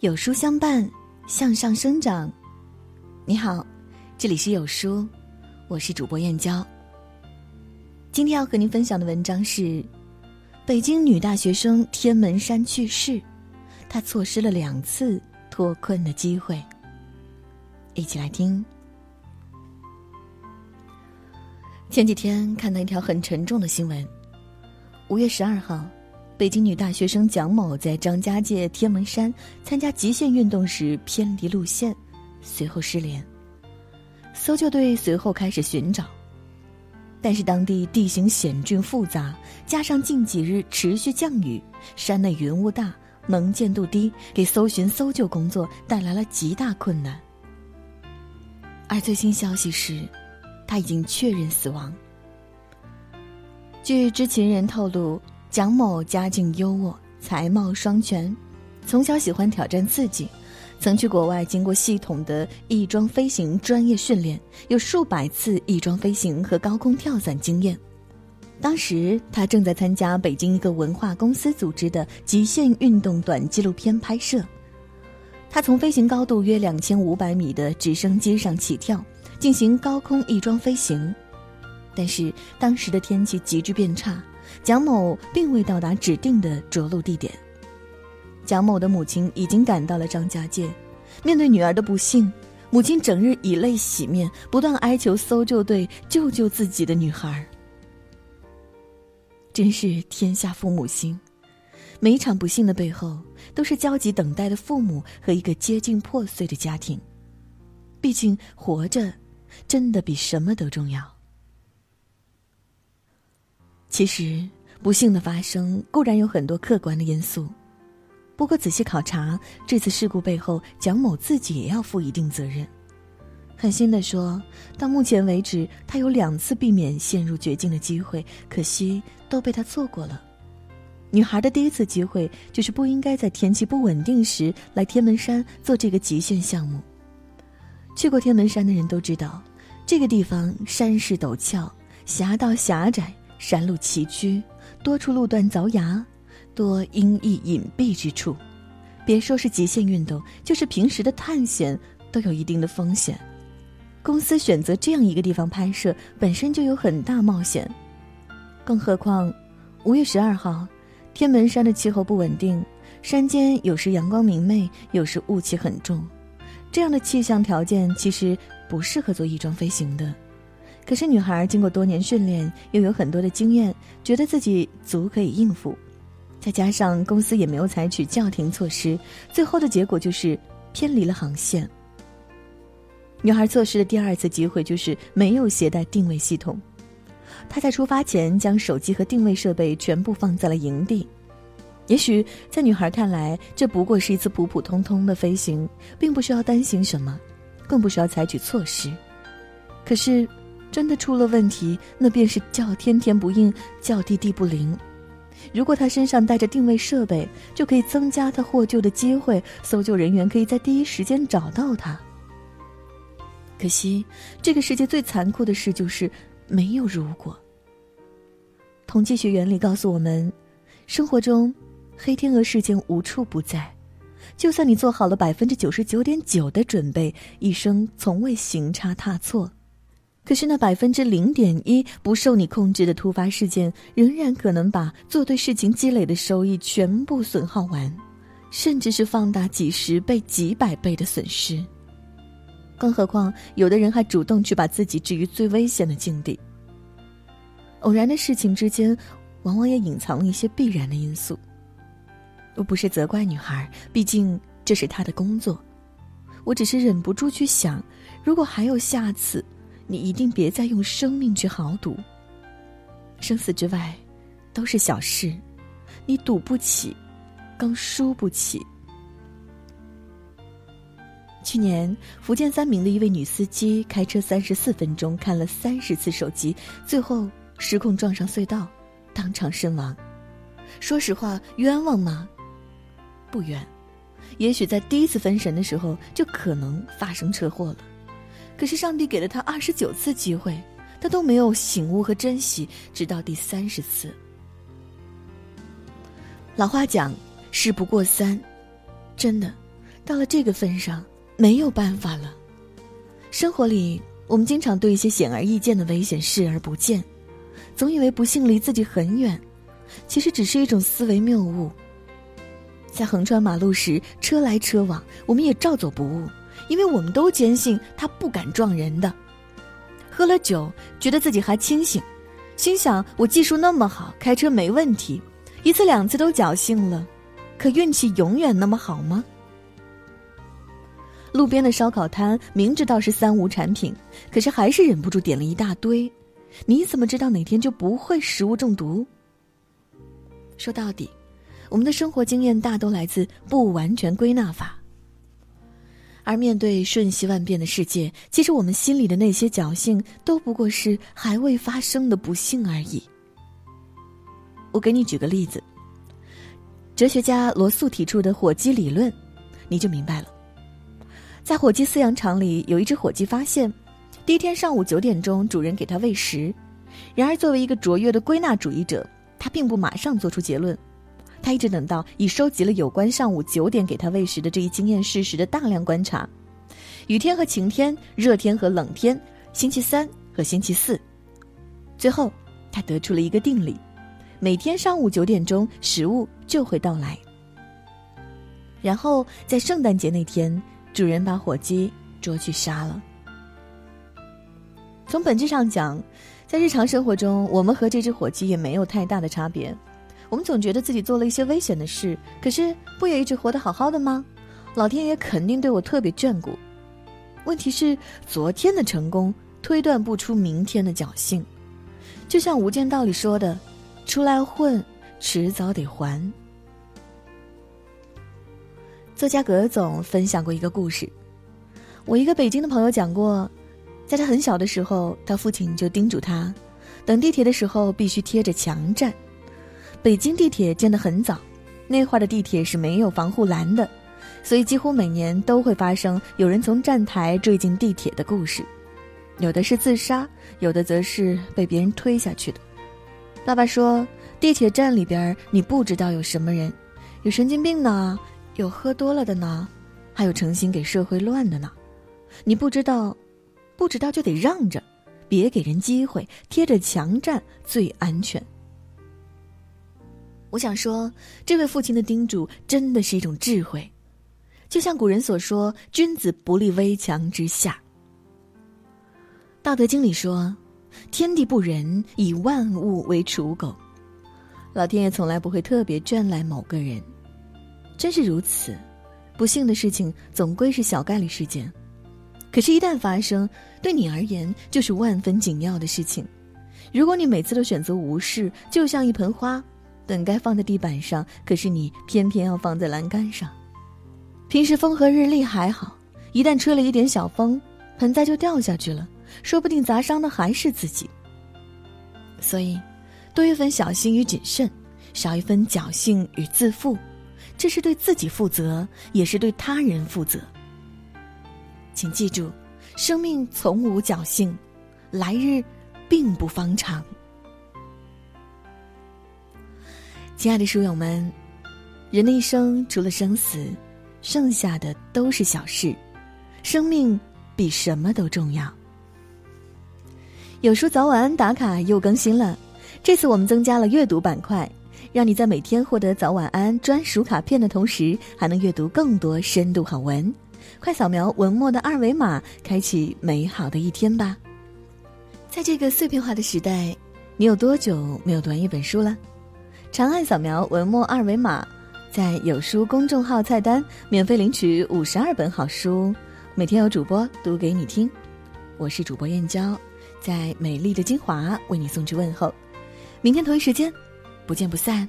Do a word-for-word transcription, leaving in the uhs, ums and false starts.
有书相伴，向上生长。你好，这里是有书，我是主播燕娇。今天要和您分享的文章是北京女大学生天门山去世，她错失了两次脱困的机会。一起来听。前几天看到一条很沉重的新闻，五月十二号，北京女大学生蒋某在张家界天门山参加极限运动时偏离路线，随后失联。搜救队随后开始寻找，但是当地地形险峻复杂，加上近几日持续降雨，山内云雾大，能见度低，给搜寻搜救工作带来了极大困难。而最新消息是，她已经确认死亡。据知情人透露，蒋某家境优渥，才貌双全，从小喜欢挑战刺激，曾去国外经过系统的翼装飞行专业训练，有数百次翼装飞行和高空跳伞经验。当时他正在参加北京一个文化公司组织的极限运动短纪录片拍摄。他从飞行高度约两千五百米的直升机上起跳，进行高空翼装飞行。但是当时的天气急剧变差，蒋某并未到达指定的着陆地点。蒋某的母亲已经赶到了张家界，面对女儿的不幸，母亲整日以泪洗面，不断哀求搜救队救救自己的女孩。真是天下父母心，每一场不幸的背后，都是焦急等待的父母和一个接近破碎的家庭。毕竟活着真的比什么都重要。其实不幸的发生固然有很多客观的因素，不过仔细考察，这次事故背后蒋某自己也要负一定责任。狠心地说，到目前为止他有两次避免陷入绝境的机会，可惜都被他错过了。女孩的第一次机会就是不应该在天气不稳定时来天门山做这个极限项目。去过天门山的人都知道，这个地方山势陡峭，峡道狭窄，山路崎岖，多处路段凿崖，多阴翳隐蔽之处，别说是极限运动，就是平时的探险都有一定的风险。公司选择这样一个地方拍摄本身就有很大冒险，更何况五月十二号天门山的气候不稳定，山间有时阳光明媚，有时雾气很重，这样的气象条件其实不适合做翼装飞行的。可是女孩经过多年训练，又有很多的经验，觉得自己足可以应付。再加上公司也没有采取叫停措施，最后的结果就是偏离了航线。女孩错失的第二次机会就是没有携带定位系统。她在出发前将手机和定位设备全部放在了营地。也许在女孩看来，这不过是一次普普通通的飞行，并不需要担心什么，更不需要采取措施。可是真的出了问题，那便是叫天天不应，叫地地不灵。如果他身上带着定位设备，就可以增加他获救的机会，搜救人员可以在第一时间找到他。可惜这个世界最残酷的事就是没有如果。统计学原理告诉我们，生活中黑天鹅事件无处不在，就算你做好了 百分之九十九点九 的准备，一生从未行差踏错，可是那 百分之零点一 不受你控制的突发事件，仍然可能把做对事情积累的收益全部损耗完，甚至是放大几十倍几百倍的损失。更何况有的人还主动去把自己置于最危险的境地。偶然的事情之间往往也隐藏了一些必然的因素。我不是责怪女孩，毕竟这是她的工作，我只是忍不住去想，如果还有下次，你一定别再用生命去豪赌。生死之外都是小事，你赌不起，更输不起。去年福建三明的一位女司机开车三十四分钟，看了三十次手机，最后失控撞上隧道，当场身亡。说实话，冤枉吗？不冤，也许在第一次分神的时候就可能发生车祸了。可是上帝给了他二十九次机会，他都没有醒悟和珍惜，直到第三十次。老话讲，事不过三，真的，到了这个份上，没有办法了。生活里，我们经常对一些显而易见的危险视而不见，总以为不幸离自己很远，其实只是一种思维谬误。在横穿马路时，车来车往，我们也照走不误，因为我们都坚信它不敢撞人的。喝了酒，觉得自己还清醒，心想我技术那么好，开车没问题，一次两次都侥幸了，可运气永远那么好吗？路边的烧烤摊明知道是三无产品，可是还是忍不住点了一大堆，你怎么知道哪天就不会食物中毒？说到底，我们的生活经验大都来自不完全归纳法。而面对瞬息万变的世界，其实我们心里的那些侥幸都不过是还未发生的不幸而已。我给你举个例子，哲学家罗素提出的火鸡理论，你就明白了。在火鸡饲养场里，有一只火鸡发现，第一天上午九点钟，主人给它喂食。然而作为一个卓越的归纳主义者，他并不马上做出结论，他一直等到已收集了有关上午九点给他喂食的这一经验事实的大量观察，雨天和晴天，热天和冷天，星期三和星期四，最后他得出了一个定理：每天上午九点钟，食物就会到来。然后在圣诞节那天，主人把火鸡捉去杀了。从本质上讲，在日常生活中，我们和这只火鸡也没有太大的差别。我们总觉得自己做了一些危险的事，可是不也一直活得好好的吗？老天爷肯定对我特别眷顾。问题是，昨天的成功推断不出明天的侥幸。就像《无间道》里说的，出来混，迟早得还。作家葛总分享过一个故事，我一个北京的朋友讲过，在他很小的时候，他父亲就叮嘱他，等地铁的时候必须贴着墙站。北京地铁建得很早，那会儿的地铁是没有防护栏的，所以几乎每年都会发生有人从站台坠进地铁的故事，有的是自杀，有的则是被别人推下去的。爸爸说，地铁站里边你不知道有什么人，有神经病呢，有喝多了的呢，还有诚心给社会乱的呢，你不知道，不知道就得让着，别给人机会，贴着墙站最安全。我想说，这位父亲的叮嘱真的是一种智慧，就像古人所说，君子不立危墙之下。道德经里说，天地不仁，以万物为刍狗。老天爷从来不会特别眷恋某个人，真是如此。不幸的事情总归是小概率事件，可是一旦发生，对你而言就是万分紧要的事情。如果你每次都选择无视，就像一盆花本该放在地板上，可是你偏偏要放在栏杆上。平时风和日丽还好，一旦吹了一点小风，盆栽就掉下去了，说不定砸伤的还是自己。所以，多一份小心与谨慎，少一份侥幸与自负，这是对自己负责，也是对他人负责。请记住，生命从无侥幸，来日并不方长。亲爱的书友们，人的一生除了生死，剩下的都是小事，生命比什么都重要。有书早晚安打卡又更新了，这次我们增加了阅读板块，让你在每天获得早晚安专属卡片的同时，还能阅读更多深度好文。快扫描文末的二维码，开启美好的一天吧。在这个碎片化的时代，你有多久没有读完一本书了？长按扫描文末二维码，在有书公众号菜单免费领取五十二本好书，每天有主播读给你听。我是主播燕娇，在美丽的金华为你送去问候。明天同一时间，不见不散。